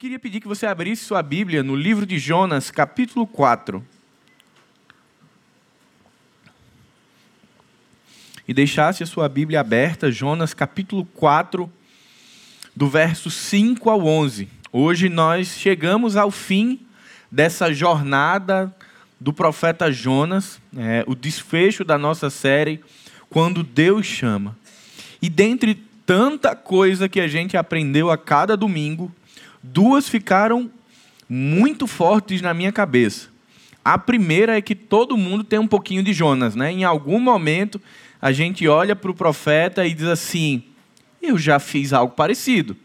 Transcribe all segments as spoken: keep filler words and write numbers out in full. Queria pedir que você abrisse sua Bíblia no livro de Jonas, capítulo quatro. E deixasse a sua Bíblia aberta, Jonas, capítulo quatro, do verso cinco ao onze. Hoje nós chegamos ao fim dessa jornada do profeta Jonas, é, o desfecho da nossa série, Quando Deus Chama. E dentre tanta coisa que a gente aprendeu a cada domingo, duas ficaram muito fortes na minha cabeça. A primeira é que todo mundo tem um pouquinho de Jonas, né? Em algum momento, a gente olha para o profeta e diz assim, eu já fiz algo parecido.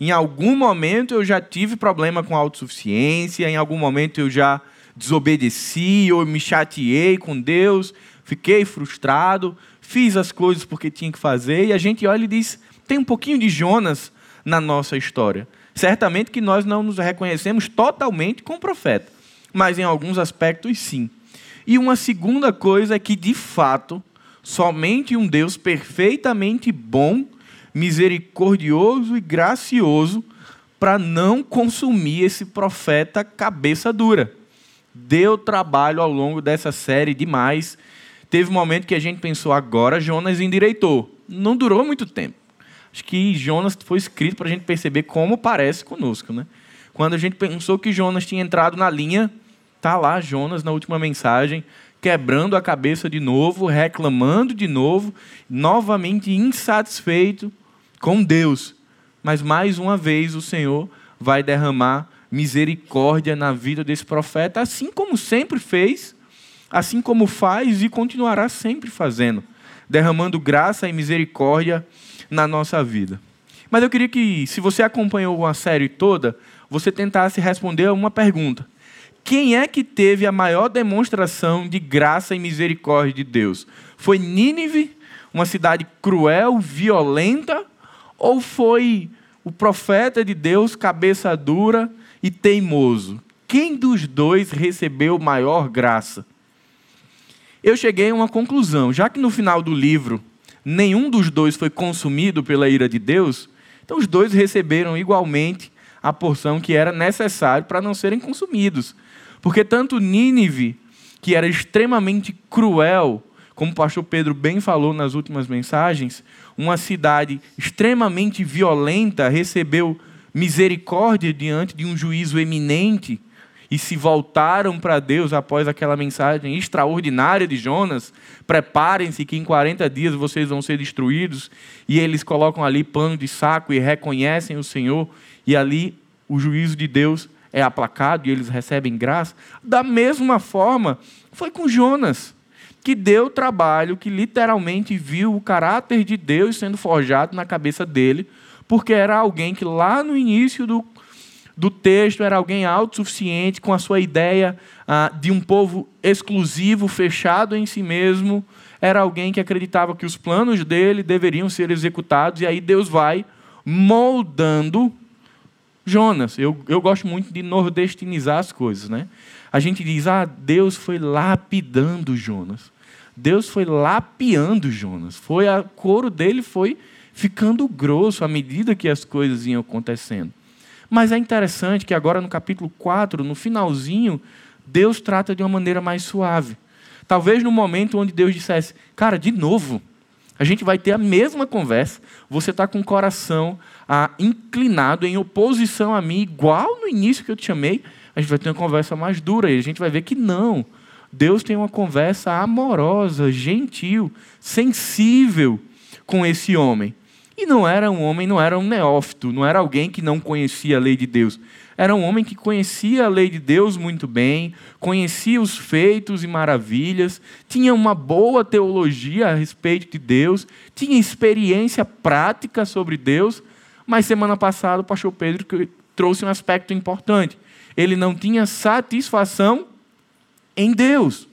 Em algum momento, eu já tive problema com autossuficiência, em algum momento, eu já desobedeci, ou me chateei com Deus, fiquei frustrado, fiz as coisas porque tinha que fazer, e a gente olha e diz, tem um pouquinho de Jonas na nossa história. Certamente que nós não nos reconhecemos totalmente com o profeta, mas em alguns aspectos sim. E uma segunda coisa é que, de fato, somente um Deus perfeitamente bom, misericordioso e gracioso para não consumir esse profeta cabeça dura. Deu trabalho ao longo dessa série demais. Teve um momento que a gente pensou, agora Jonas endireitou. Não durou muito tempo. Acho que Jonas foi escrito para a gente perceber como parece conosco, né? Quando a gente pensou que Jonas tinha entrado na linha, tá lá Jonas na última mensagem, quebrando a cabeça de novo, reclamando de novo, novamente insatisfeito com Deus. Mas mais uma vez o Senhor vai derramar misericórdia na vida desse profeta, assim como sempre fez, assim como faz e continuará sempre fazendo, derramando graça e misericórdia na nossa vida. Mas eu queria que, se você acompanhou a série toda, você tentasse responder a uma pergunta. Quem é que teve a maior demonstração de graça e misericórdia de Deus? Foi Nínive, uma cidade cruel, violenta, ou foi o profeta de Deus, cabeça dura e teimoso? Quem dos dois recebeu maior graça? Eu cheguei a uma conclusão, já que no final do livro nenhum dos dois foi consumido pela ira de Deus, então os dois receberam igualmente a porção que era necessária para não serem consumidos. Porque tanto Nínive, que era extremamente cruel, como o pastor Pedro bem falou nas últimas mensagens, uma cidade extremamente violenta, recebeu misericórdia diante de um juízo eminente e se voltaram para Deus após aquela mensagem extraordinária de Jonas, preparem-se que em quarenta dias vocês vão ser destruídos, e eles colocam ali pano de saco e reconhecem o Senhor, e ali o juízo de Deus é aplacado e eles recebem graça. Da mesma forma, foi com Jonas, que deu trabalho, que literalmente viu o caráter de Deus sendo forjado na cabeça dele, porque era alguém que lá no início do do texto, era alguém autossuficiente, com a sua ideia ah, de um povo exclusivo, fechado em si mesmo, era alguém que acreditava que os planos dele deveriam ser executados, e aí Deus vai moldando Jonas. Eu, eu gosto muito de nordestinizar as coisas, né? A gente diz, ah, Deus foi lapidando Jonas. Deus foi lapiando Jonas. Foi a, o couro dele foi ficando grosso à medida que as coisas iam acontecendo. Mas é interessante que agora no capítulo quatro, no finalzinho, Deus trata de uma maneira mais suave. Talvez no momento onde Deus dissesse, cara, de novo, a gente vai ter a mesma conversa, você está com o coração ah, inclinado em oposição a mim, igual no início que eu te chamei, a gente vai ter uma conversa mais dura, e a gente vai ver que não. Deus tem uma conversa amorosa, gentil, sensível com esse homem. E não era um homem, não era um neófito, não era alguém que não conhecia a lei de Deus. Era um homem que conhecia a lei de Deus muito bem, conhecia os feitos e maravilhas, tinha uma boa teologia a respeito de Deus, tinha experiência prática sobre Deus, mas semana passada o pastor Pedro trouxe um aspecto importante. Ele não tinha satisfação em Deus.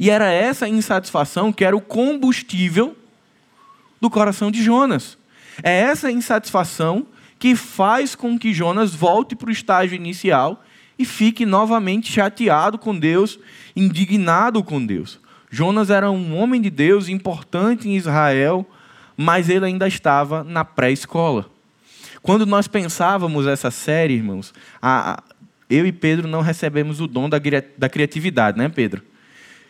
E era essa insatisfação que era o combustível do coração de Jonas. É essa insatisfação que faz com que Jonas volte para o estágio inicial e fique novamente chateado com Deus, indignado com Deus. Jonas era um homem de Deus importante em Israel, mas ele ainda estava na pré-escola. Quando nós pensávamos essa série, irmãos, a, a, eu e Pedro não recebemos o dom da, da criatividade, né, Pedro?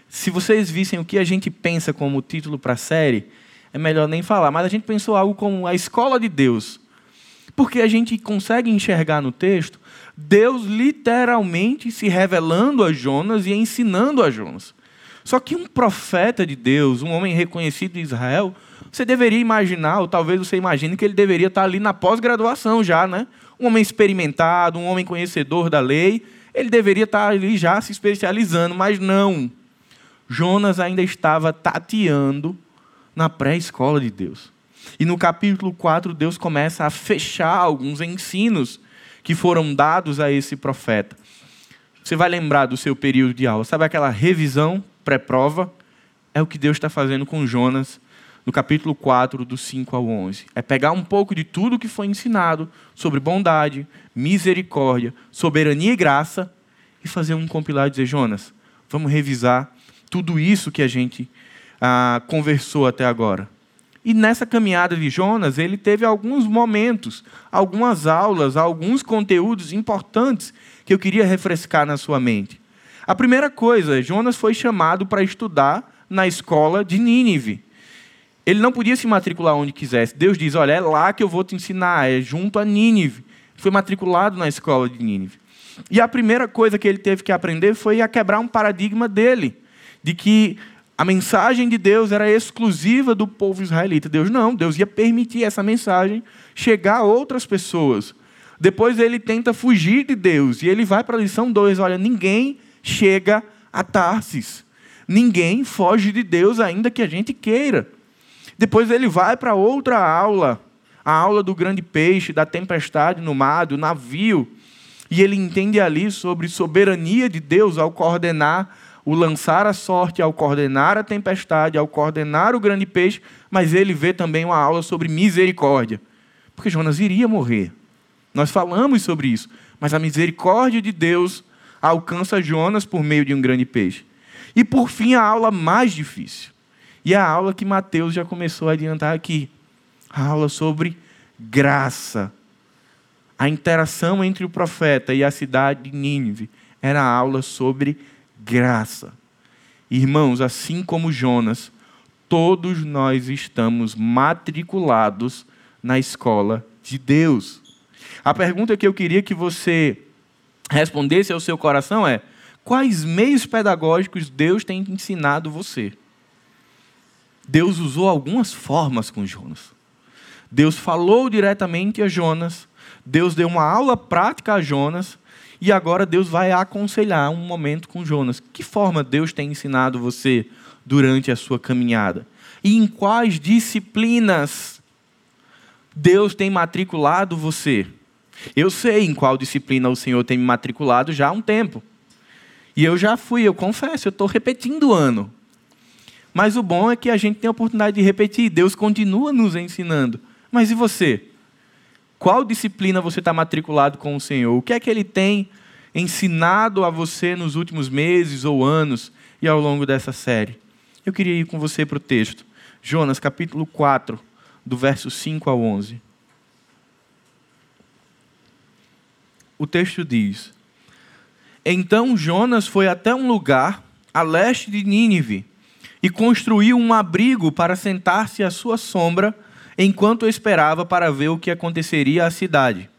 Se vocês vissem o que a gente pensa como título para a série, é melhor nem falar, mas a gente pensou algo como a escola de Deus. Porque a gente consegue enxergar no texto Deus literalmente se revelando a Jonas e ensinando a Jonas. Só que um profeta de Deus, um homem reconhecido de Israel, você deveria imaginar, ou talvez você imagine, que ele deveria estar ali na pós-graduação já, né? Um homem experimentado, um homem conhecedor da lei, ele deveria estar ali já se especializando, mas não. Jonas ainda estava tateando na pré-escola de Deus. E no capítulo quatro, Deus começa a fechar alguns ensinos que foram dados a esse profeta. Você vai lembrar do seu período de aula. Sabe aquela revisão pré-prova? É o que Deus está fazendo com Jonas no capítulo quatro, do cinco ao onze. É pegar um pouco de tudo que foi ensinado sobre bondade, misericórdia, soberania e graça e fazer um compilado e dizer, Jonas, vamos revisar tudo isso que a gente ah, conversou até agora. E nessa caminhada de Jonas, ele teve alguns momentos, algumas aulas, alguns conteúdos importantes que eu queria refrescar na sua mente. A primeira coisa, Jonas foi chamado para estudar na escola de Nínive. Ele não podia se matricular onde quisesse. Deus diz, olha, é lá que eu vou te ensinar, é junto a Nínive. Foi matriculado na escola de Nínive. E a primeira coisa que ele teve que aprender foi a quebrar um paradigma dele, de que a mensagem de Deus era exclusiva do povo israelita. Deus não, Deus ia permitir essa mensagem chegar a outras pessoas. Depois ele tenta fugir de Deus e ele vai para a lição dois. Olha, ninguém chega a Társis. Ninguém foge de Deus ainda que a gente queira. Depois ele vai para outra aula, a aula do grande peixe, da tempestade no mar, do navio. E ele entende ali sobre soberania de Deus ao coordenar o lançar a sorte, ao coordenar a tempestade, ao coordenar o grande peixe, mas ele vê também uma aula sobre misericórdia. Porque Jonas iria morrer. Nós falamos sobre isso. Mas a misericórdia de Deus alcança Jonas por meio de um grande peixe. E por fim, a aula mais difícil. E a aula que Mateus já começou a adiantar aqui. A aula sobre graça. A interação entre o profeta e a cidade de Nínive era a aula sobre graça. Graça. Irmãos, assim como Jonas, todos nós estamos matriculados na escola de Deus. A pergunta que eu queria que você respondesse ao seu coração é: quais meios pedagógicos Deus tem ensinado você? Deus usou algumas formas com Jonas. Deus falou diretamente a Jonas. Deus deu uma aula prática a Jonas. E agora Deus vai aconselhar um momento com Jonas. Que forma Deus tem ensinado você durante a sua caminhada? E em quais disciplinas Deus tem matriculado você? Eu sei em qual disciplina o Senhor tem me matriculado já há um tempo. E eu já fui, eu confesso, eu estou repetindo o ano. Mas o bom é que a gente tem a oportunidade de repetir. Deus continua nos ensinando. Mas e você? Qual disciplina você está matriculado com o Senhor? O que é que Ele tem ensinado a você nos últimos meses ou anos e ao longo dessa série? Eu queria ir com você para o texto. Jonas, capítulo quatro, do verso cinco ao onze. O texto diz: Então Jonas foi até um lugar a leste de Nínive e construiu um abrigo para sentar-se à sua sombra, enquanto esperava para ver o que aconteceria à cidade.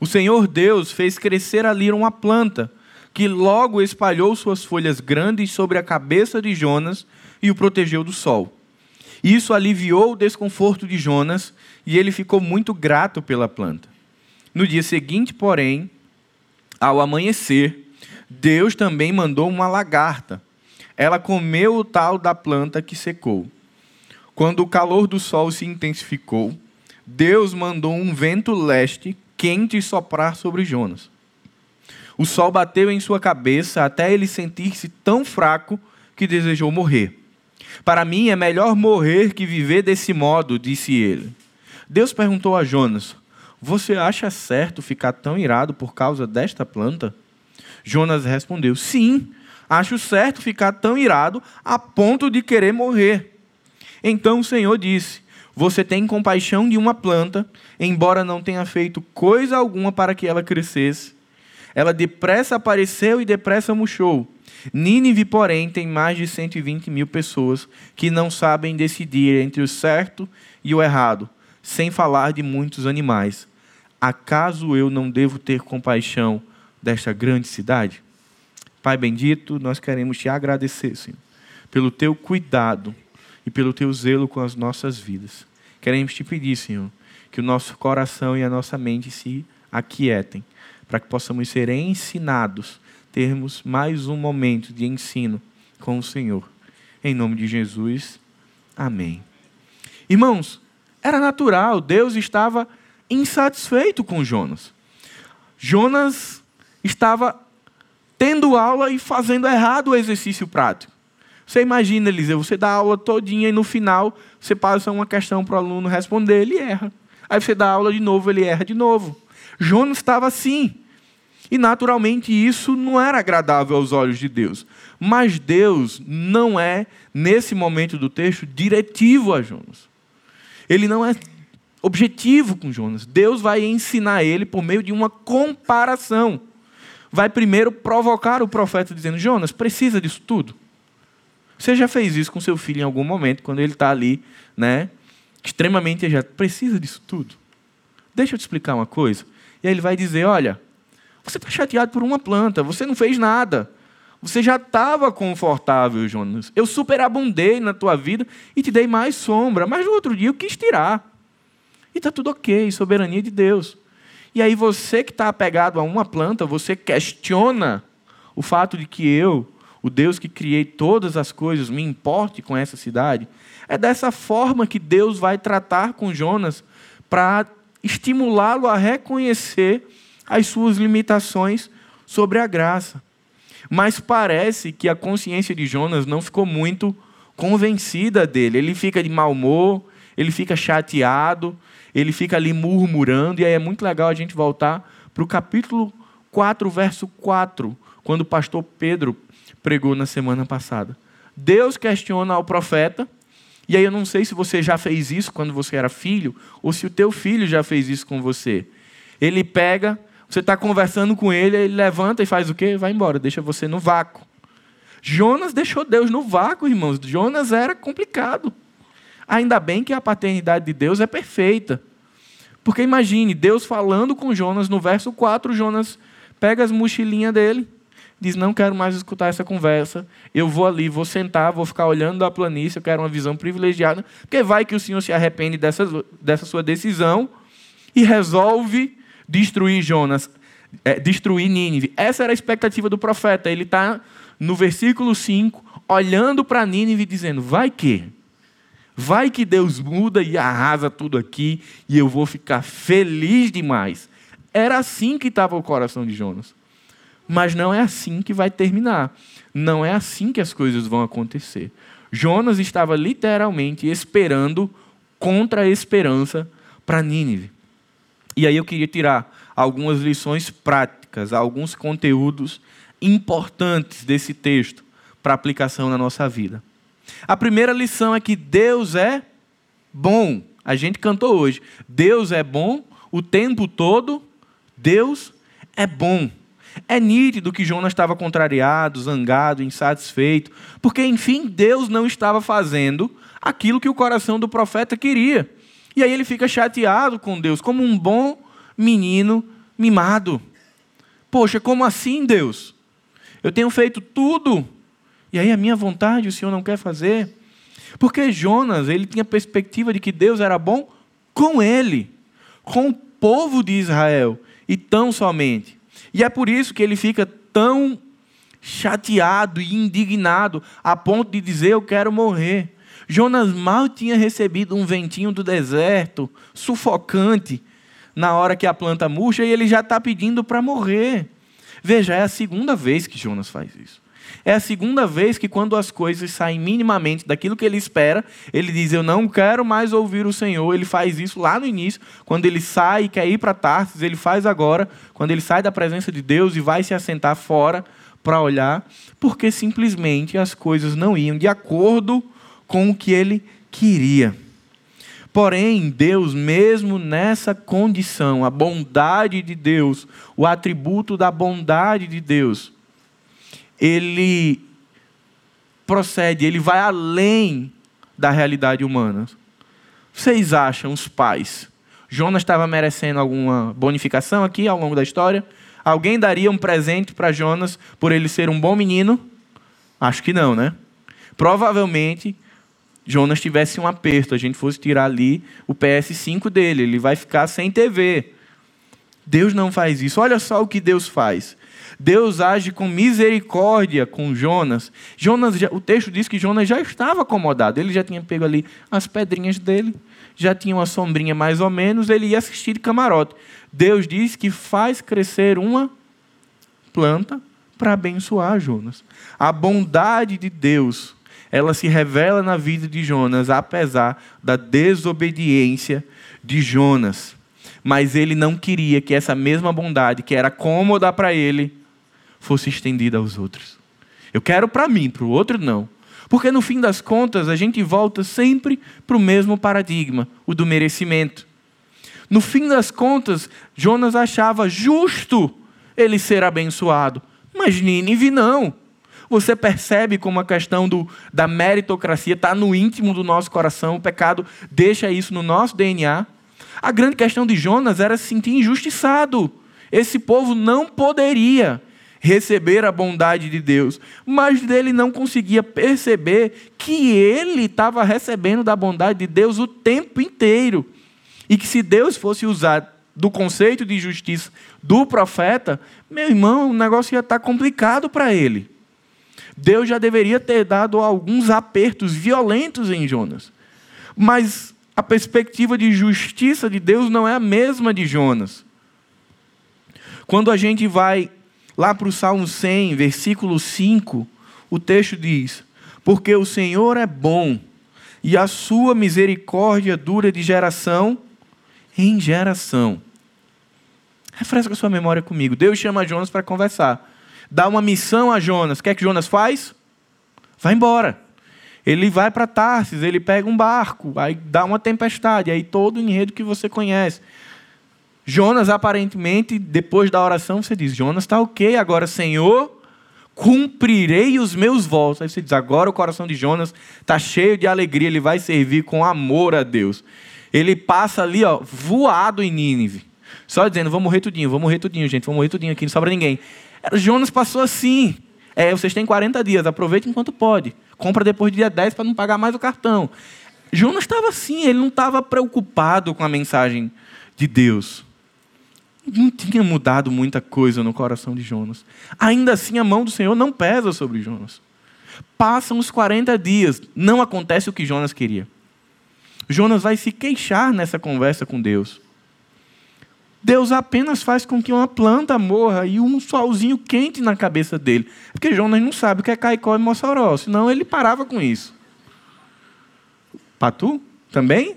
O Senhor Deus fez crescer ali uma planta, que logo espalhou suas folhas grandes sobre a cabeça de Jonas e o protegeu do sol. Isso aliviou o desconforto de Jonas e ele ficou muito grato pela planta. No dia seguinte, porém, ao amanhecer, Deus também mandou uma lagarta. Ela comeu o talo da planta que secou. Quando o calor do sol se intensificou, Deus mandou um vento leste quente soprar sobre Jonas. O sol bateu em sua cabeça até ele sentir-se tão fraco que desejou morrer. Para mim é melhor morrer que viver desse modo, disse ele. Deus perguntou a Jonas: Você acha certo ficar tão irado por causa desta planta? Jonas respondeu: Sim, acho certo ficar tão irado a ponto de querer morrer. Então o Senhor disse: Você tem compaixão de uma planta, embora não tenha feito coisa alguma para que ela crescesse. Ela depressa apareceu e depressa murchou. Nínive, porém, tem mais de cento e vinte mil pessoas que não sabem decidir entre o certo e o errado, sem falar de muitos animais. Acaso eu não devo ter compaixão desta grande cidade? Pai bendito, nós queremos te agradecer, Senhor, pelo teu cuidado e pelo teu zelo com as nossas vidas. Queremos te pedir, Senhor, que o nosso coração e a nossa mente se aquietem, para que possamos ser ensinados, termos mais um momento de ensino com o Senhor. Em nome de Jesus, amém. Irmãos, era natural, Deus estava insatisfeito com Jonas. Jonas estava tendo aula e fazendo errado o exercício prático. Você imagina, Eliseu, você dá a aula todinha e no final você passa uma questão para o aluno responder, ele erra. Aí você dá a aula de novo, ele erra de novo. Jonas estava assim. E naturalmente isso não era agradável aos olhos de Deus. Mas Deus não é, nesse momento do texto, diretivo a Jonas. Ele não é objetivo com Jonas. Deus vai ensinar ele por meio de uma comparação. Vai primeiro provocar o profeta dizendo, Jonas, precisa disso tudo? Você já fez isso com seu filho em algum momento, quando ele está ali, né, extremamente ejaculado. Precisa disso tudo? Deixa eu te explicar uma coisa. E aí ele vai dizer, olha, você está chateado por uma planta, você não fez nada. Você já estava confortável, Jonas. Eu superabundei na tua vida e te dei mais sombra, mas no outro dia eu quis tirar. E está tudo ok, soberania de Deus. E aí você que está apegado a uma planta, você questiona o fato de que eu, o Deus que criei todas as coisas, me importe com essa cidade. É dessa forma que Deus vai tratar com Jonas para estimulá-lo a reconhecer as suas limitações sobre a graça. Mas parece que a consciência de Jonas não ficou muito convencida dele. Ele fica de mau humor, ele fica chateado, ele fica ali murmurando, e aí é muito legal a gente voltar para o capítulo quatro, verso quatro, quando o pastor Pedro pregou na semana passada. Deus questiona ao profeta, e aí eu não sei se você já fez isso quando você era filho, ou se o teu filho já fez isso com você. Ele pega, você está conversando com ele, ele levanta e faz o quê? Vai embora, deixa você no vácuo. Jonas deixou Deus no vácuo, irmãos. Jonas era complicado. Ainda bem que a paternidade de Deus é perfeita. Porque imagine, Deus falando com Jonas, no verso quatro, Jonas pega as mochilinhas dele, diz, não quero mais escutar essa conversa, eu vou ali, vou sentar, vou ficar olhando da planície, eu quero uma visão privilegiada, porque vai que o Senhor se arrepende dessa, dessa sua decisão e resolve destruir Jonas, é, destruir Nínive. Essa era a expectativa do profeta. Ele está no versículo cinco, olhando para Nínive, dizendo, vai que... Vai que Deus muda e arrasa tudo aqui e eu vou ficar feliz demais. Era assim que estava o coração de Jonas. Mas não é assim que vai terminar. Não é assim que as coisas vão acontecer. Jonas estava literalmente esperando contra a esperança para Nínive. E aí eu queria tirar algumas lições práticas, alguns conteúdos importantes desse texto para aplicação na nossa vida. A primeira lição é que Deus é bom. A gente cantou hoje. Deus é bom o tempo todo. Deus é bom. É nítido que Jonas estava contrariado, zangado, insatisfeito, porque, enfim, Deus não estava fazendo aquilo que o coração do profeta queria. E aí ele fica chateado com Deus, como um bom menino mimado. Poxa, como assim, Deus? Eu tenho feito tudo. E aí a minha vontade o Senhor não quer fazer? Porque Jonas, ele tinha a perspectiva de que Deus era bom com ele, com o povo de Israel, e tão somente. E é por isso que ele fica tão chateado e indignado, a ponto de dizer, eu quero morrer. Jonas mal tinha recebido um ventinho do deserto, sufocante, na hora que a planta murcha, e ele já está pedindo para morrer. Veja, é a segunda vez que Jonas faz isso. É a segunda vez que, quando as coisas saem minimamente daquilo que ele espera, ele diz, eu não quero mais ouvir o Senhor. Ele faz isso lá no início, quando ele sai e quer ir para Társis, ele faz agora, quando ele sai da presença de Deus e vai se assentar fora para olhar, porque simplesmente as coisas não iam de acordo com o que ele queria. Porém, Deus, mesmo nessa condição, a bondade de Deus, o atributo da bondade de Deus, ele procede, ele vai além da realidade humana. Vocês acham, os pais, Jonas estava merecendo alguma bonificação aqui ao longo da história? Alguém daria um presente para Jonas por ele ser um bom menino? Acho que não, né? Provavelmente, Jonas tivesse um aperto, a gente fosse tirar ali o P S cinco dele, ele vai ficar sem T V. Deus não faz isso. Olha só o que Deus faz. Deus age com misericórdia com Jonas. Jonas já, o texto diz que Jonas já estava acomodado, ele já tinha pego ali as pedrinhas dele, já tinha uma sombrinha mais ou menos, ele ia assistir de camarote. Deus diz que faz crescer uma planta para abençoar Jonas. A bondade de Deus, ela se revela na vida de Jonas, apesar da desobediência de Jonas. Mas ele não queria que essa mesma bondade, que era cômoda para ele, fosse estendida aos outros. Eu quero para mim, para o outro não. Porque no fim das contas, a gente volta sempre para o mesmo paradigma, o do merecimento. No fim das contas, Jonas achava justo ele ser abençoado. Mas Nínive não. Você percebe como a questão do, da meritocracia está no íntimo do nosso coração, o pecado deixa isso no nosso D N A. A grande questão de Jonas era se sentir injustiçado. Esse povo não poderia receber a bondade de Deus, mas ele não conseguia perceber que ele estava recebendo da bondade de Deus o tempo inteiro. E que se Deus fosse usar do conceito de justiça do profeta, meu irmão, o negócio ia estar complicado para ele. Deus já deveria ter dado alguns apertos violentos em Jonas. Mas a perspectiva de justiça de Deus não é a mesma de Jonas. Quando a gente vai lá para o Salmo cem, versículo cinco, o texto diz: porque o Senhor é bom, e a sua misericórdia dura de geração em geração. Refresca sua memória comigo. Deus chama Jonas para conversar. Dá uma missão a Jonas. O que é que Jonas faz? Vai embora. Ele vai para Társis, ele pega um barco, aí dá uma tempestade, aí todo o enredo que você conhece. Jonas, aparentemente, depois da oração, você diz: Jonas, está ok, agora, Senhor, cumprirei os meus votos. Aí você diz: agora o coração de Jonas está cheio de alegria, ele vai servir com amor a Deus. Ele passa ali, ó, voado em Nínive, só dizendo: vou morrer tudinho, vou morrer tudinho, gente, vou morrer tudinho aqui, não sobra ninguém. Jonas passou assim. É, vocês têm quarenta dias, aproveita enquanto pode. Compra depois do dia dez para não pagar mais o cartão. Jonas estava assim, ele não estava preocupado com a mensagem de Deus. Não tinha mudado muita coisa no coração de Jonas. Ainda assim, a mão do Senhor não pesa sobre Jonas. Passam os quarenta dias, não acontece o que Jonas queria. Jonas vai se queixar nessa conversa com Deus. Deus apenas faz com que uma planta morra e um solzinho quente na cabeça dele. Porque Jonas não sabe o que é caicó e mossoró, senão ele parava com isso. Patu? Também?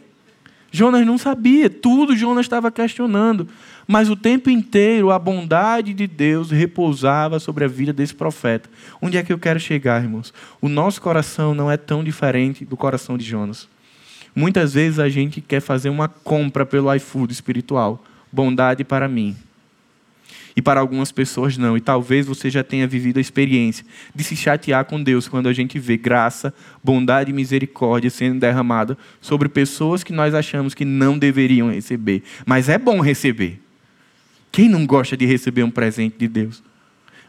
Jonas não sabia, tudo Jonas estava questionando. Mas o tempo inteiro a bondade de Deus repousava sobre a vida desse profeta. Onde é que eu quero chegar, irmãos? O nosso coração não é tão diferente do coração de Jonas. Muitas vezes a gente quer fazer uma compra pelo iFood espiritual. Bondade para mim. E para algumas pessoas não. E talvez você já tenha vivido a experiência de se chatear com Deus quando a gente vê graça, bondade e misericórdia sendo derramada sobre pessoas que nós achamos que não deveriam receber. Mas é bom receber. Quem não gosta de receber um presente de Deus?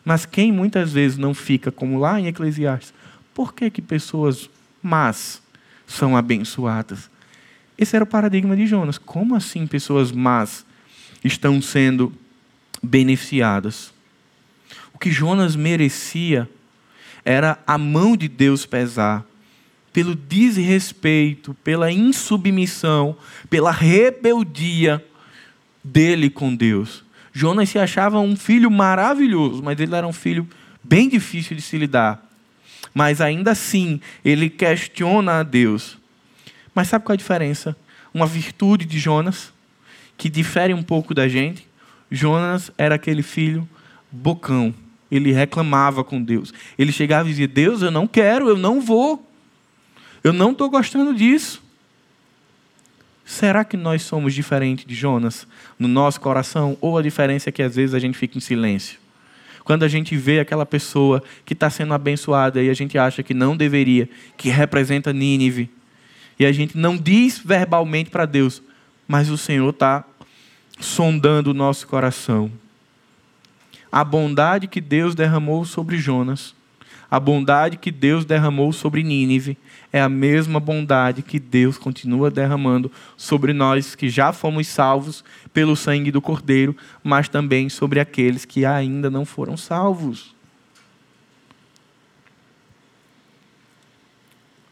Mas quem muitas vezes não fica, como lá em Eclesiastes, por que que pessoas más são abençoadas? Esse era o paradigma de Jonas. Como assim pessoas más estão sendo beneficiadas? O que Jonas merecia era a mão de Deus pesar pelo desrespeito, pela insubmissão, pela rebeldia dele com Deus. Jonas se achava um filho maravilhoso, mas ele era um filho bem difícil de se lidar. Mas ainda assim, ele questiona a Deus. Mas sabe qual é a diferença? Uma virtude de Jonas que difere um pouco da gente. Jonas era aquele filho bocão. Ele reclamava com Deus. Ele chegava e dizia: Deus, eu não quero, eu não vou. Eu não estou gostando disso. Será que nós somos diferentes de Jonas no nosso coração? Ou a diferença é que às vezes a gente fica em silêncio? Quando a gente vê aquela pessoa que está sendo abençoada e a gente acha que não deveria, que representa Nínive, e a gente não diz verbalmente para Deus, mas o Senhor está sondando o nosso coração. A bondade que Deus derramou sobre Jonas, a bondade que Deus derramou sobre Nínive, é a mesma bondade que Deus continua derramando sobre nós que já fomos salvos pelo sangue do Cordeiro, mas também sobre aqueles que ainda não foram salvos.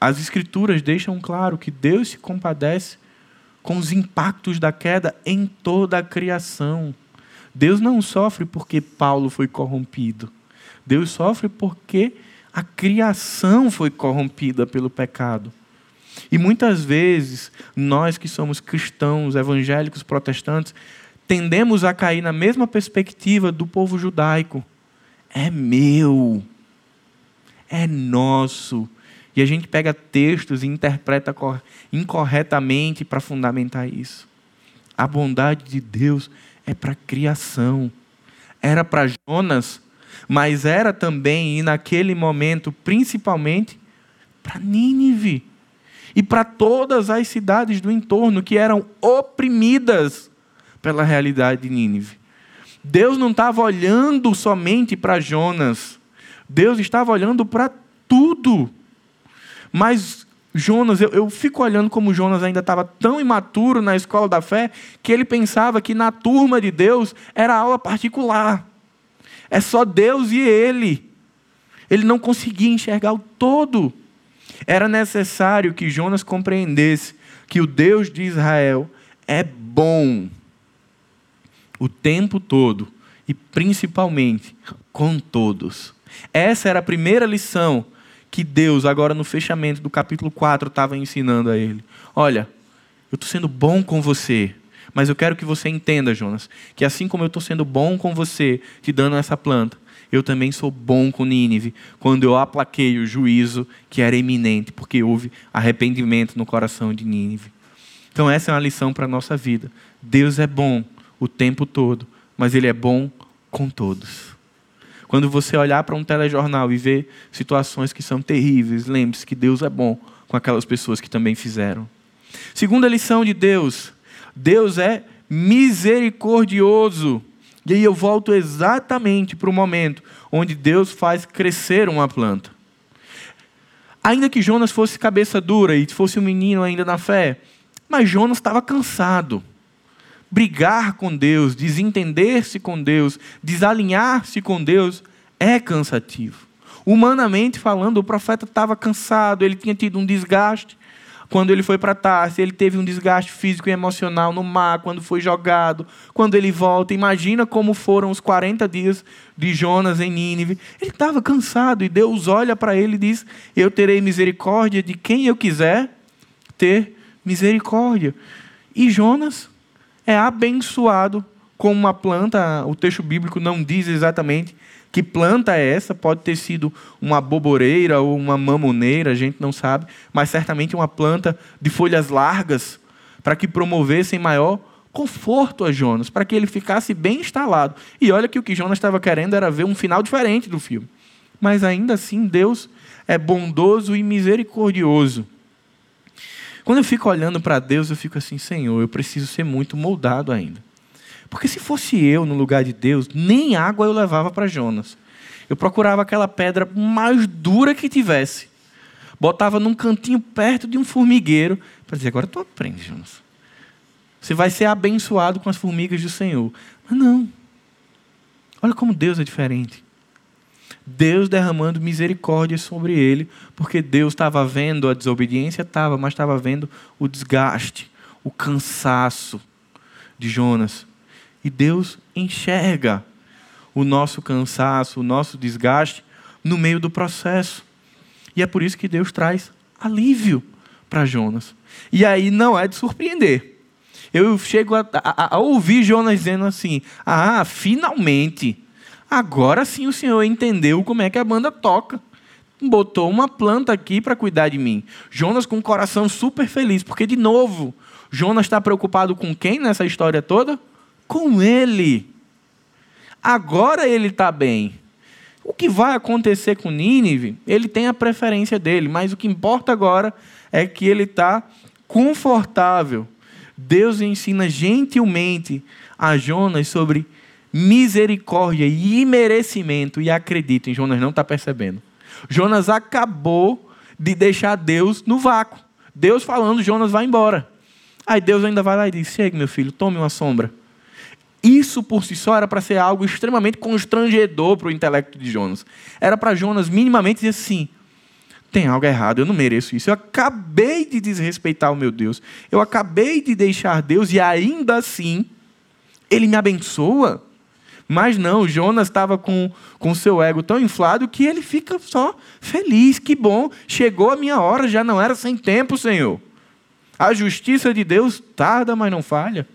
As Escrituras deixam claro que Deus se compadece com os impactos da queda em toda a criação. Deus não sofre porque Paulo foi corrompido. Deus sofre porque a criação foi corrompida pelo pecado. E muitas vezes, nós que somos cristãos, evangélicos, protestantes, tendemos a cair na mesma perspectiva do povo judaico. É meu, é nosso. E a gente pega textos e interpreta incorretamente para fundamentar isso. A bondade de Deus é para a criação. Era para Jonas, mas era também, e naquele momento, principalmente, para Nínive. E para todas as cidades do entorno que eram oprimidas pela realidade de Nínive. Deus não estava olhando somente para Jonas. Deus estava olhando para tudo. Mas Jonas, eu, eu fico olhando como Jonas ainda estava tão imaturo na escola da fé que ele pensava que na turma de Deus era aula particular. É só Deus e ele. Ele não conseguia enxergar o todo. Era necessário que Jonas compreendesse que o Deus de Israel é bom o tempo todo e principalmente com todos. Essa era a primeira lição que Deus, agora no fechamento do capítulo quatro, estava ensinando a ele. Olha, eu estou sendo bom com você, mas eu quero que você entenda, Jonas, que assim como eu estou sendo bom com você, te dando essa planta, eu também sou bom com Nínive, quando eu aplaquei o juízo que era iminente, porque houve arrependimento no coração de Nínive. Então essa é uma lição para a nossa vida. Deus é bom o tempo todo, mas ele é bom com todos. Quando você olhar para um telejornal e ver situações que são terríveis, lembre-se que Deus é bom com aquelas pessoas que também fizeram. Segunda lição de Deus, Deus é misericordioso. E aí eu volto exatamente para o momento onde Deus faz crescer uma planta. Ainda que Jonas fosse cabeça dura e fosse um menino ainda na fé, mas Jonas estava cansado. Brigar com Deus, desentender-se com Deus, desalinhar-se com Deus é cansativo. Humanamente falando, o profeta estava cansado, ele tinha tido um desgaste. Quando ele foi para Társis, ele teve um desgaste físico e emocional no mar, quando foi jogado, quando ele volta. Imagina como foram os quarenta dias de Jonas em Nínive. Ele estava cansado e Deus olha para ele e diz, eu terei misericórdia de quem eu quiser ter misericórdia. E Jonas é abençoado como uma planta. O texto bíblico não diz exatamente que planta é essa. Pode ter sido uma boboreira ou uma mamoneira, a gente não sabe. Mas certamente uma planta de folhas largas para que promovessem maior conforto a Jonas, para que ele ficasse bem instalado. E olha que o que Jonas estava querendo era ver um final diferente do filme. Mas ainda assim Deus é bondoso e misericordioso. Quando eu fico olhando para Deus, eu fico assim, Senhor, eu preciso ser muito moldado ainda. Porque se fosse eu no lugar de Deus, nem água eu levava para Jonas. Eu procurava aquela pedra mais dura que tivesse. Botava num cantinho perto de um formigueiro, para dizer, agora tu aprende, Jonas. Você vai ser abençoado com as formigas do Senhor. Mas não. Olha como Deus é diferente. Deus derramando misericórdia sobre ele, porque Deus estava vendo a desobediência, estava, mas estava vendo o desgaste, o cansaço de Jonas. E Deus enxerga o nosso cansaço, o nosso desgaste no meio do processo. E é por isso que Deus traz alívio para Jonas. E aí não é de surpreender. Eu chego a, a, a ouvir Jonas dizendo assim, ah, finalmente... Agora sim o Senhor entendeu como é que a banda toca. Botou uma planta aqui para cuidar de mim. Jonas com o coração super feliz, porque de novo, Jonas está preocupado com quem nessa história toda? Com ele. Agora ele está bem. O que vai acontecer com Nínive, ele tem a preferência dele, mas o que importa agora é que ele está confortável. Deus ensina gentilmente a Jonas sobre misericórdia e imerecimento, e acredita em Jonas não está percebendo. Jonas acabou de deixar Deus no vácuo. Deus falando, Jonas vai embora. Aí Deus ainda vai lá e diz, chega meu filho, tome uma sombra. Isso por si só era para ser algo extremamente constrangedor para o intelecto de Jonas. Era para Jonas minimamente dizer assim, tem algo errado, eu não mereço isso. Eu acabei de desrespeitar o meu Deus. Eu acabei de deixar Deus e ainda assim ele me abençoa. Mas não, Jonas estava com o seu ego tão inflado que ele fica só feliz. Que bom, chegou a minha hora, já não era sem tempo, Senhor. A justiça de Deus tarda, mas não falha.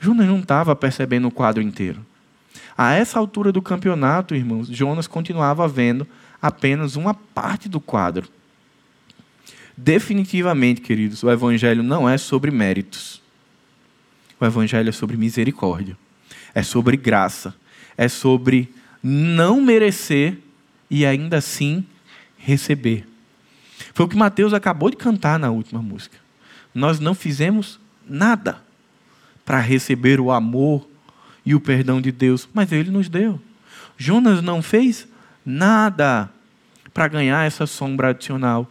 Jonas não estava percebendo o quadro inteiro. A essa altura do campeonato, irmãos, Jonas continuava vendo apenas uma parte do quadro. Definitivamente, queridos, o Evangelho não é sobre méritos. O Evangelho é sobre misericórdia. É sobre graça. É sobre não merecer e ainda assim receber. Foi o que Mateus acabou de cantar na última música. Nós não fizemos nada para receber o amor e o perdão de Deus, mas ele nos deu. Jonas não fez nada para ganhar essa sombra adicional,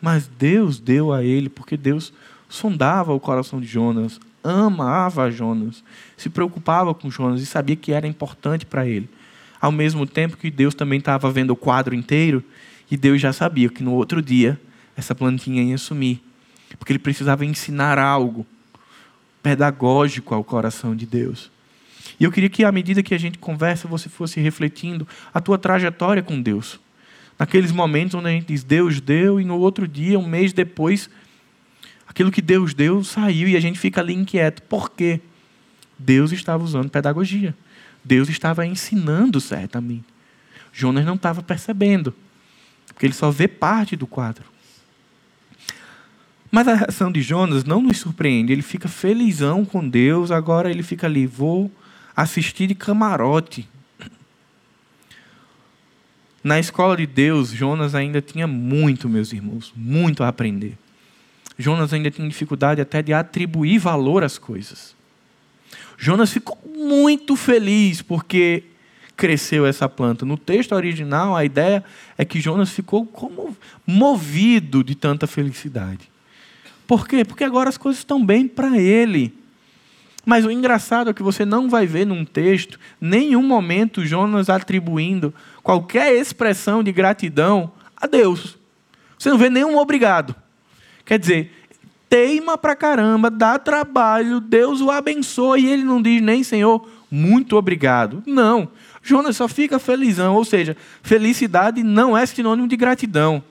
mas Deus deu a ele, porque Deus sondava o coração de Jonas, amava Jonas, se preocupava com Jonas e sabia que era importante para ele. Ao mesmo tempo que Deus também estava vendo o quadro inteiro, e Deus já sabia que no outro dia essa plantinha ia sumir, porque ele precisava ensinar algo pedagógico ao coração de Deus. E eu queria que, à medida que a gente conversa, você fosse refletindo a tua trajetória com Deus. Naqueles momentos onde a gente diz, Deus deu, e no outro dia, um mês depois, aquilo que Deus deu saiu e a gente fica ali inquieto. Por quê? Deus estava usando pedagogia. Deus estava ensinando certamente. Jonas não estava percebendo, porque ele só vê parte do quadro. Mas a reação de Jonas não nos surpreende. Ele fica felizão com Deus. Agora ele fica ali, vou assistir de camarote. Na escola de Deus, Jonas ainda tinha muito, meus irmãos, muito a aprender. Jonas ainda tinha dificuldade até de atribuir valor às coisas. Jonas ficou muito feliz porque cresceu essa planta. No texto original, a ideia é que Jonas ficou como movido de tanta felicidade. Por quê? Porque agora as coisas estão bem para ele. Mas o engraçado é que você não vai ver num texto, nenhum momento, Jonas atribuindo qualquer expressão de gratidão a Deus. Você não vê nenhum obrigado. Quer dizer, teima pra caramba, dá trabalho, Deus o abençoa e ele não diz nem Senhor, muito obrigado. Não. Jonas só fica felizão. Ou seja, felicidade não é sinônimo de gratidão.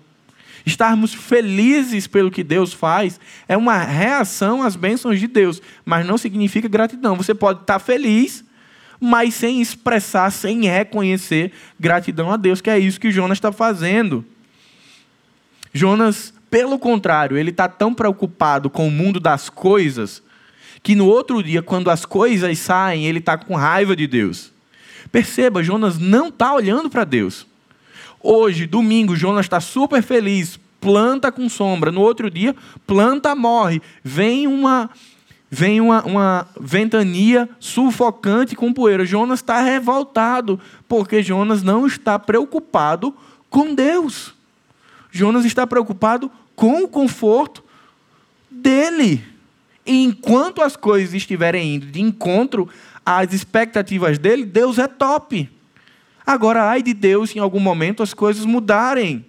Estarmos felizes pelo que Deus faz é uma reação às bênçãos de Deus, mas não significa gratidão. Você pode estar feliz, mas sem expressar, sem reconhecer gratidão a Deus, que é isso que Jonas está fazendo. Jonas, pelo contrário, ele está tão preocupado com o mundo das coisas, que no outro dia, quando as coisas saem, ele está com raiva de Deus. Perceba, Jonas não está olhando para Deus. Hoje, domingo, Jonas está super feliz, planta com sombra. No outro dia, planta morre. Vem uma, vem uma, uma ventania sufocante com poeira. Jonas está revoltado, porque Jonas não está preocupado com Deus. Jonas está preocupado com o conforto dele. E enquanto as coisas estiverem indo de encontro às expectativas dele, Deus é top. Agora, ai de Deus, em algum momento as coisas mudarem.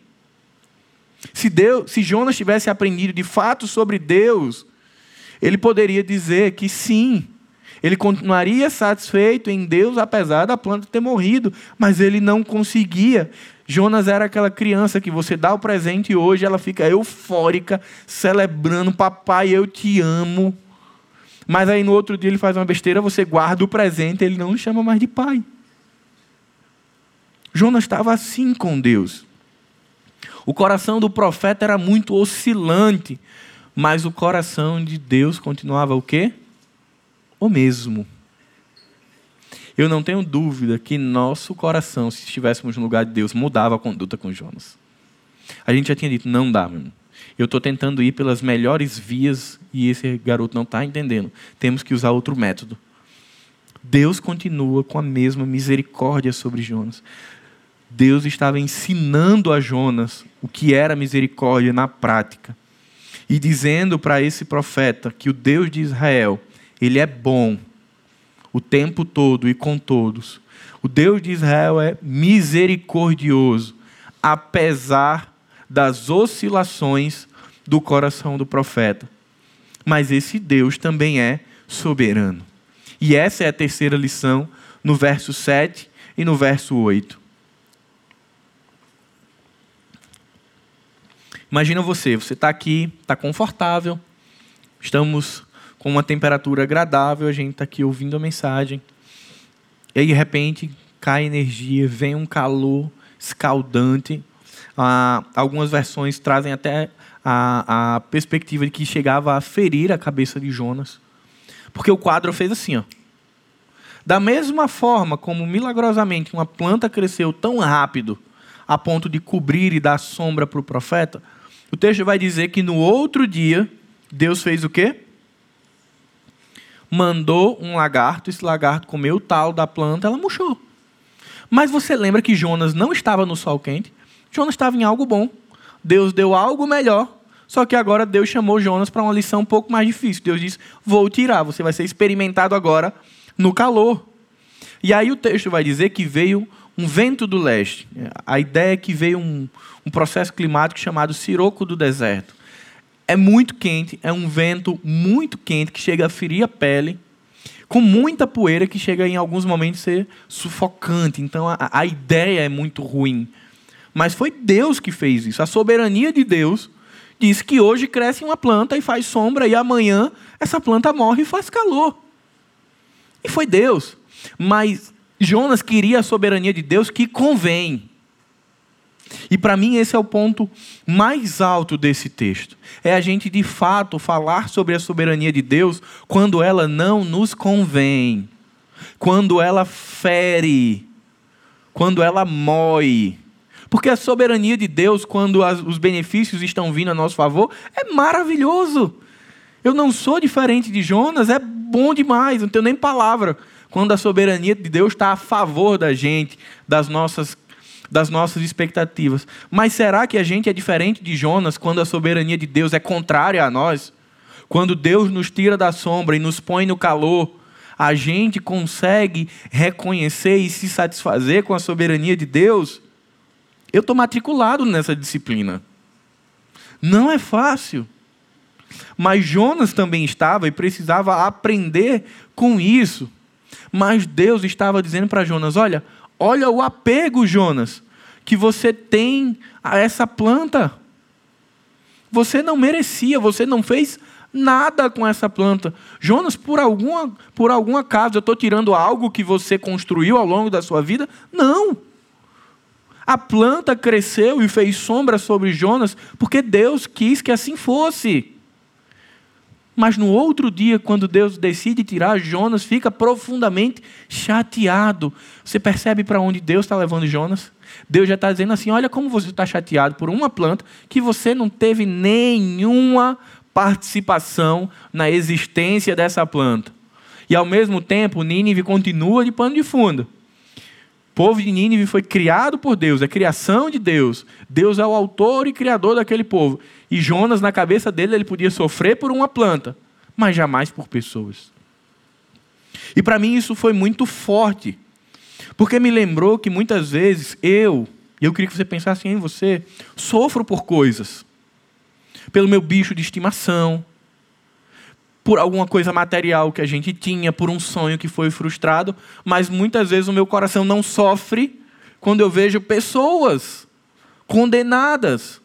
Se, Deus, se Jonas tivesse aprendido de fato sobre Deus, ele poderia dizer que sim, ele continuaria satisfeito em Deus, apesar da planta ter morrido, mas ele não conseguia. Jonas era aquela criança que você dá o presente e hoje ela fica eufórica, celebrando, papai, eu te amo. Mas aí no outro dia ele faz uma besteira, você guarda o presente, ele não lhe chama mais de pai. Jonas estava assim com Deus. O coração do profeta era muito oscilante. Mas o coração de Deus continuava o quê? O mesmo. Eu não tenho dúvida que nosso coração, se estivéssemos no lugar de Deus, mudava a conduta com Jonas. A gente já tinha dito, não dá, meu irmão. Eu estou tentando ir pelas melhores vias e esse garoto não está entendendo. Temos que usar outro método. Deus continua com a mesma misericórdia sobre Jonas. Deus estava ensinando a Jonas o que era misericórdia na prática. E dizendo para esse profeta que o Deus de Israel, ele é bom o tempo todo e com todos. O Deus de Israel é misericordioso, apesar das oscilações do coração do profeta. Mas esse Deus também é soberano. E essa é a terceira lição, no verso sete e no verso oito. Imagina você, você está aqui, está confortável, estamos com uma temperatura agradável, a gente está aqui ouvindo a mensagem, e aí de repente cai energia, vem um calor escaldante. Ah, algumas versões trazem até a, a perspectiva de que chegava a ferir a cabeça de Jonas. Porque o quadro fez assim, ó. Da mesma forma como milagrosamente uma planta cresceu tão rápido a ponto de cobrir e dar sombra para o profeta, o texto vai dizer que no outro dia, Deus fez o quê? Mandou um lagarto, esse lagarto comeu o talo da planta, ela murchou. Mas você lembra que Jonas não estava no sol quente, Jonas estava em algo bom, Deus deu algo melhor, só que agora Deus chamou Jonas para uma lição um pouco mais difícil. Deus disse, vou tirar, você vai ser experimentado agora no calor. E aí o texto vai dizer que veio um vento do leste. A ideia é que veio um, um processo climático chamado siroco do deserto. É muito quente, é um vento muito quente que chega a ferir a pele, com muita poeira que chega em alguns momentos a ser sufocante. Então a, a ideia é muito ruim. Mas foi Deus que fez isso. A soberania de Deus diz que hoje cresce uma planta e faz sombra e amanhã essa planta morre e faz calor. E foi Deus. Mas Jonas queria a soberania de Deus que convém. E para mim esse é o ponto mais alto desse texto. É a gente de fato falar sobre a soberania de Deus quando ela não nos convém. Quando ela fere. Quando ela mói. Porque a soberania de Deus, quando as, os benefícios estão vindo a nosso favor, é maravilhoso. Eu não sou diferente de Jonas, é bom demais, não tenho nem palavra. Quando a soberania de Deus está a favor da gente, das nossas, das nossas expectativas. Mas será que a gente é diferente de Jonas quando a soberania de Deus é contrária a nós? Quando Deus nos tira da sombra e nos põe no calor, a gente consegue reconhecer e se satisfazer com a soberania de Deus? Eu estou matriculado nessa disciplina. Não é fácil. Mas Jonas também estava e precisava aprender com isso. Mas Deus estava dizendo para Jonas, olha, olha o apego, Jonas, que você tem a essa planta. Você não merecia, você não fez nada com essa planta. Jonas, por alguma, por algum acaso, eu estou tirando algo que você construiu ao longo da sua vida? Não. A planta cresceu e fez sombra sobre Jonas porque Deus quis que assim fosse. Mas no outro dia, quando Deus decide tirar, Jonas fica profundamente chateado. Você percebe para onde Deus está levando Jonas? Deus já está dizendo assim, olha como você está chateado por uma planta que você não teve nenhuma participação na existência dessa planta. E ao mesmo tempo, Nínive continua de pano de fundo. O povo de Nínive foi criado por Deus, é criação de Deus. Deus é o autor e criador daquele povo. E Jonas, na cabeça dele, ele podia sofrer por uma planta, mas jamais por pessoas. E para mim isso foi muito forte, porque me lembrou que muitas vezes eu, e eu queria que você pensasse em você, sofro por coisas. Pelo meu bicho de estimação, por alguma coisa material que a gente tinha, por um sonho que foi frustrado, mas muitas vezes o meu coração não sofre quando eu vejo pessoas condenadas.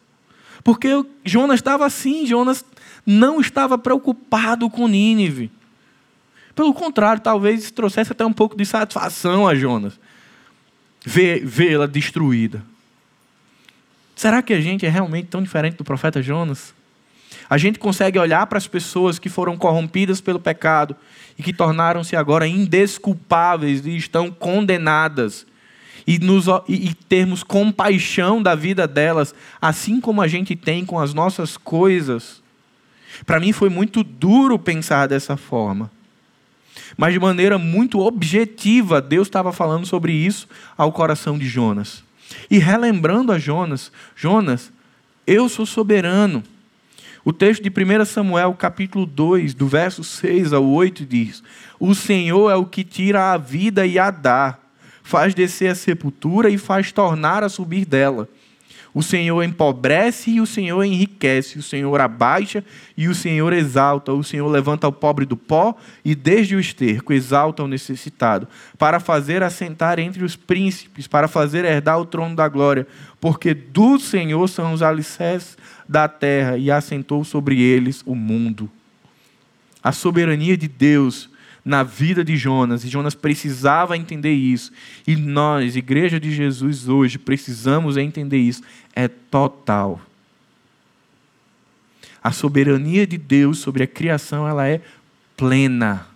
Porque Jonas estava assim, Jonas não estava preocupado com Nínive. Pelo contrário, talvez trouxesse até um pouco de satisfação a Jonas, vê-la destruída. Será que a gente é realmente tão diferente do profeta Jonas? A gente consegue olhar para as pessoas que foram corrompidas pelo pecado e que tornaram-se agora indesculpáveis e estão condenadas e, nos, e, e termos compaixão da vida delas, assim como a gente tem com as nossas coisas. Para mim foi muito duro pensar dessa forma. Mas de maneira muito objetiva, Deus estava falando sobre isso ao coração de Jonas. E relembrando a Jonas, Jonas, eu sou soberano. O texto de primeiro Samuel, capítulo dois, do verso seis ao oito, diz: O Senhor é o que tira a vida e a dá, faz descer a sepultura e faz tornar a subir dela. O Senhor empobrece e o Senhor enriquece, o Senhor abaixa e o Senhor exalta, o Senhor levanta o pobre do pó e desde o esterco exalta o necessitado, para fazer assentar entre os príncipes, para fazer herdar o trono da glória, porque do Senhor são os alicerces da terra e assentou sobre eles o mundo. A soberania de Deus na vida de Jonas, e Jonas precisava entender isso, e nós, Igreja de Jesus hoje, precisamos entender isso, é total. A soberania de Deus sobre a criação, ela é plena.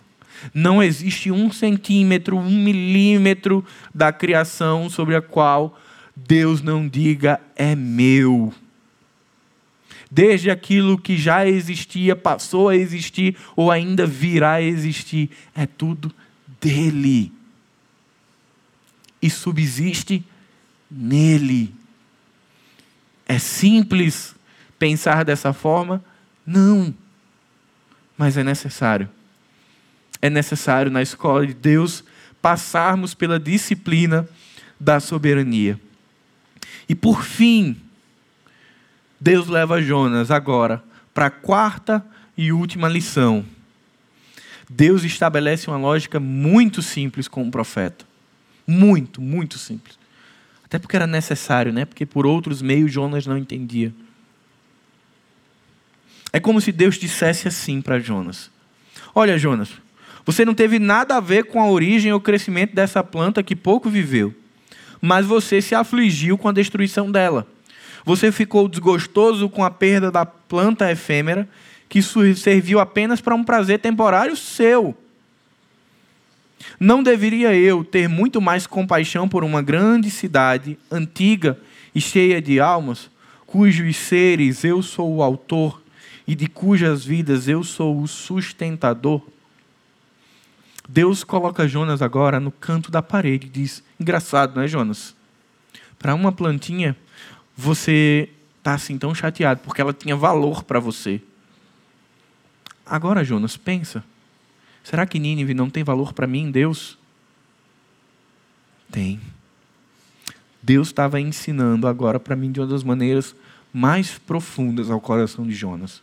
Não existe um centímetro, um milímetro da criação sobre a qual Deus não diga, é meu. Desde aquilo que já existia, passou a existir ou ainda virá a existir. É tudo dele. E subsiste nele. É simples pensar dessa forma? Não. Mas é necessário. É necessário na escola de Deus passarmos pela disciplina da soberania. E por fim, Deus leva Jonas agora para a quarta e última lição. Deus estabelece uma lógica muito simples com o profeta. Muito, muito simples. Até porque era necessário, né? Porque por outros meios Jonas não entendia. É como se Deus dissesse assim para Jonas: Olha, Jonas, você não teve nada a ver com a origem ou crescimento dessa planta que pouco viveu, mas você se afligiu com a destruição dela. Você ficou desgostoso com a perda da planta efêmera, que serviu apenas para um prazer temporário seu. Não deveria eu ter muito mais compaixão por uma grande cidade, antiga e cheia de almas, cujos seres eu sou o autor e de cujas vidas eu sou o sustentador? Deus coloca Jonas agora no canto da parede e diz: Engraçado, não é, Jonas? Para uma plantinha, você está assim tão chateado, porque ela tinha valor para você. Agora, Jonas, pensa. Será que Nínive não tem valor para mim, Deus? Tem. Deus estava ensinando agora para mim de uma das maneiras mais profundas ao coração de Jonas.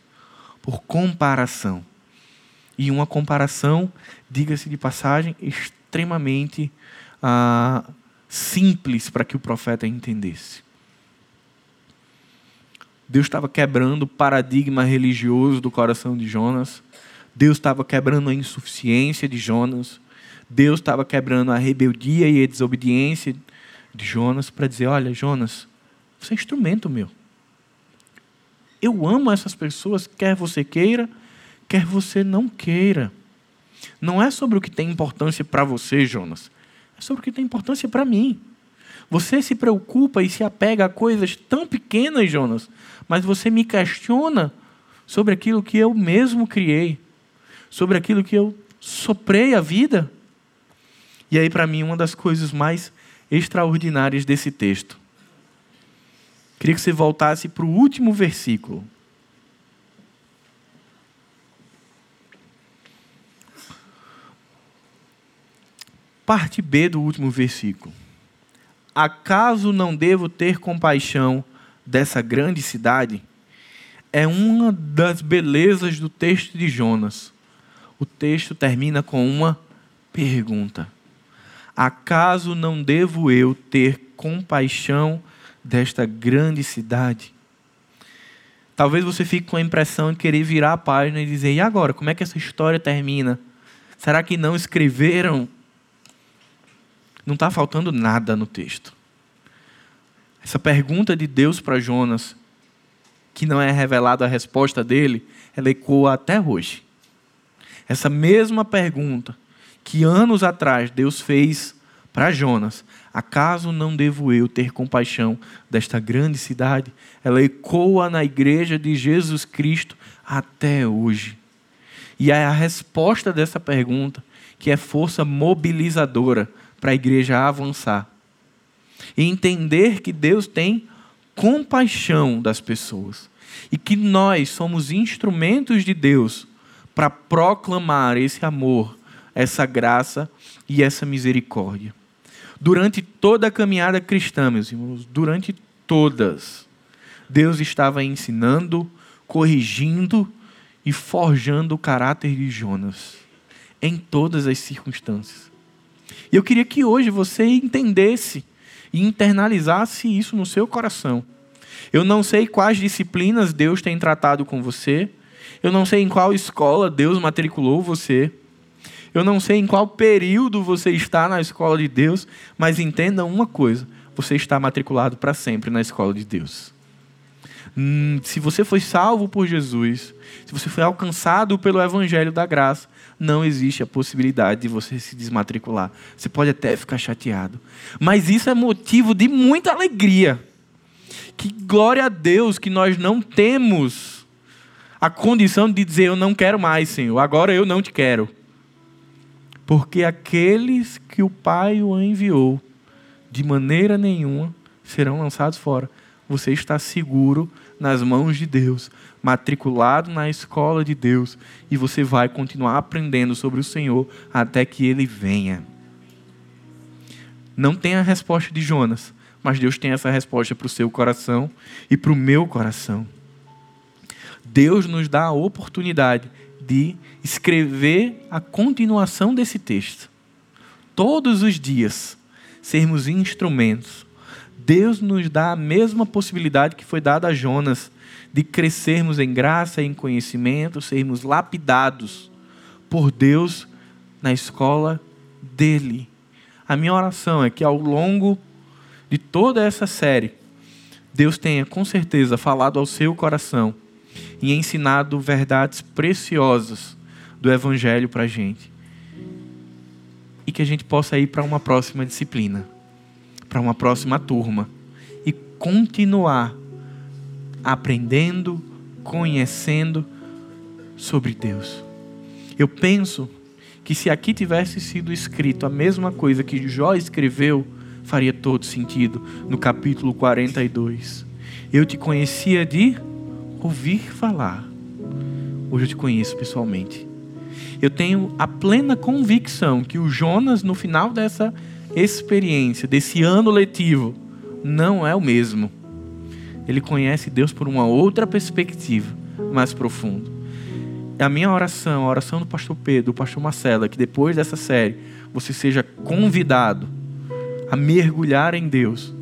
Por comparação. E uma comparação, diga-se de passagem, extremamente ah, simples para que o profeta entendesse. Deus estava quebrando o paradigma religioso do coração de Jonas. Deus estava quebrando a insuficiência de Jonas. Deus estava quebrando a rebeldia e a desobediência de Jonas para dizer: Olha, Jonas, você é instrumento meu. Eu amo essas pessoas, quer você queira, quer você não queira. Não é sobre o que tem importância para você, Jonas. É sobre o que tem importância para mim. Você se preocupa e se apega a coisas tão pequenas, Jonas, mas você me questiona sobre aquilo que eu mesmo criei, sobre aquilo que eu soprei a vida. E aí, para mim, uma das coisas mais extraordinárias desse texto. Queria que você voltasse para o último versículo. Parte B do último versículo. Acaso não devo ter compaixão dessa grande cidade? É uma das belezas do texto de Jonas. O texto termina com uma pergunta. Acaso não devo eu ter compaixão desta grande cidade? Talvez você fique com a impressão de querer virar a página e dizer: e agora, como é que essa história termina? Será que não escreveram? Não está faltando nada no texto. Essa pergunta de Deus para Jonas que não é revelada a resposta dele, ela ecoa até hoje. Essa mesma pergunta que anos atrás Deus fez para Jonas, acaso não devo eu ter compaixão desta grande cidade? Ela ecoa na igreja de Jesus Cristo até hoje. E é a resposta dessa pergunta que é força mobilizadora para a igreja avançar. E entender que Deus tem compaixão das pessoas. E que nós somos instrumentos de Deus para proclamar esse amor, essa graça e essa misericórdia. Durante toda a caminhada cristã, meus irmãos, durante todas, Deus estava ensinando, corrigindo e forjando o caráter de Jonas, em todas as circunstâncias. E eu queria que hoje você entendesse e internalizasse isso no seu coração. Eu não sei quais disciplinas Deus tem tratado com você, eu não sei em qual escola Deus matriculou você, eu não sei em qual período você está na escola de Deus, mas entenda uma coisa, você está matriculado para sempre na escola de Deus. Hum, se você foi salvo por Jesus, se você foi alcançado pelo Evangelho da Graça, não existe a possibilidade de você se desmatricular. Você pode até ficar chateado, mas isso é motivo de muita alegria. Que glória a Deus que nós não temos a condição de dizer eu não quero mais, Senhor, agora eu não te quero, porque aqueles que o Pai o enviou de maneira nenhuma serão lançados fora. Você está seguro nas mãos de Deus, matriculado na escola de Deus, e você vai continuar aprendendo sobre o Senhor até que Ele venha. Não tem a resposta de Jonas, mas Deus tem essa resposta para o seu coração e para o meu coração. Deus nos dá a oportunidade de escrever a continuação desse texto. Todos os dias, sermos instrumentos. Deus nos dá a mesma possibilidade que foi dada a Jonas, de crescermos em graça, em conhecimento, sermos lapidados por Deus na escola dele. A minha oração é que ao longo de toda essa série, Deus tenha com certeza falado ao seu coração e ensinado verdades preciosas do Evangelho para a gente. E que a gente possa ir para uma próxima disciplina, para uma próxima turma e continuar aprendendo, conhecendo sobre Deus. Eu penso que se aqui tivesse sido escrito a mesma coisa que Jó escreveu, faria todo sentido no capítulo quarenta e dois. Eu te conhecia de ouvir falar. Hoje eu te conheço pessoalmente. Eu tenho a plena convicção que o Jonas, no final dessa experiência, desse ano letivo, não é o mesmo. Ele conhece Deus por uma outra perspectiva, mais profunda. A minha oração, a oração do pastor Pedro, do pastor Marcelo, é que depois dessa série, você seja convidado a mergulhar em Deus,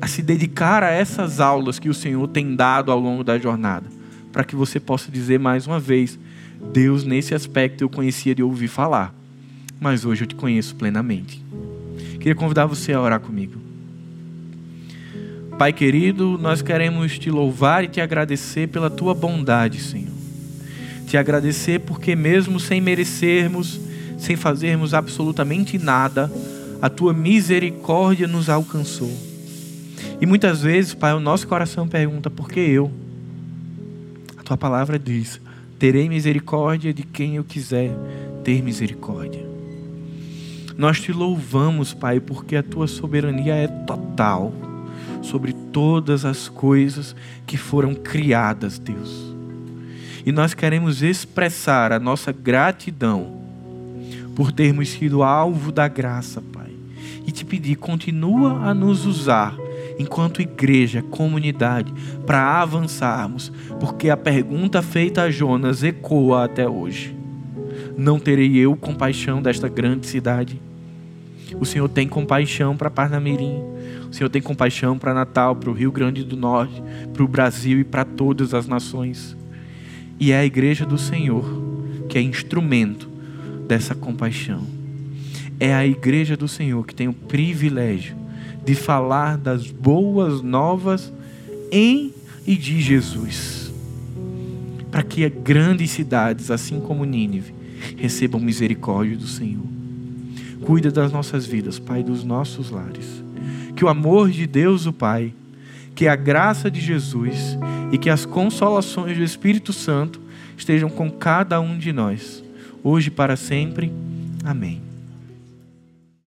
a se dedicar a essas aulas que o Senhor tem dado ao longo da jornada, para que você possa dizer mais uma vez, Deus, nesse aspecto eu conhecia de ouvir falar, mas hoje eu te conheço plenamente. Queria convidar você a orar comigo. Pai querido, nós queremos te louvar e te agradecer pela tua bondade, Senhor. Te agradecer porque mesmo sem merecermos, sem fazermos absolutamente nada, a tua misericórdia nos alcançou. E muitas vezes, Pai, o nosso coração pergunta, por que eu? A tua palavra diz, terei misericórdia de quem eu quiser ter misericórdia. Nós te louvamos, Pai, porque a tua soberania é total sobre todas as coisas que foram criadas, Deus. E nós queremos expressar a nossa gratidão por termos sido alvo da graça, Pai. E te pedir, continua a nos usar enquanto igreja, comunidade, para avançarmos, porque a pergunta feita a Jonas ecoa até hoje. Não terei eu compaixão desta grande cidade? O Senhor tem compaixão para Parnamirim. O Senhor tem compaixão para Natal, para o Rio Grande do Norte, para o Brasil e para todas as nações. E é a igreja do Senhor que é instrumento dessa compaixão. É a igreja do Senhor que tem o privilégio de falar das boas novas em e de Jesus, para que grandes cidades, assim como Nínive, recebam misericórdia do Senhor. Cuida das nossas vidas, Pai, dos nossos lares. Que o amor de Deus, o Pai, que a graça de Jesus e que as consolações do Espírito Santo estejam com cada um de nós, hoje e para sempre. Amém.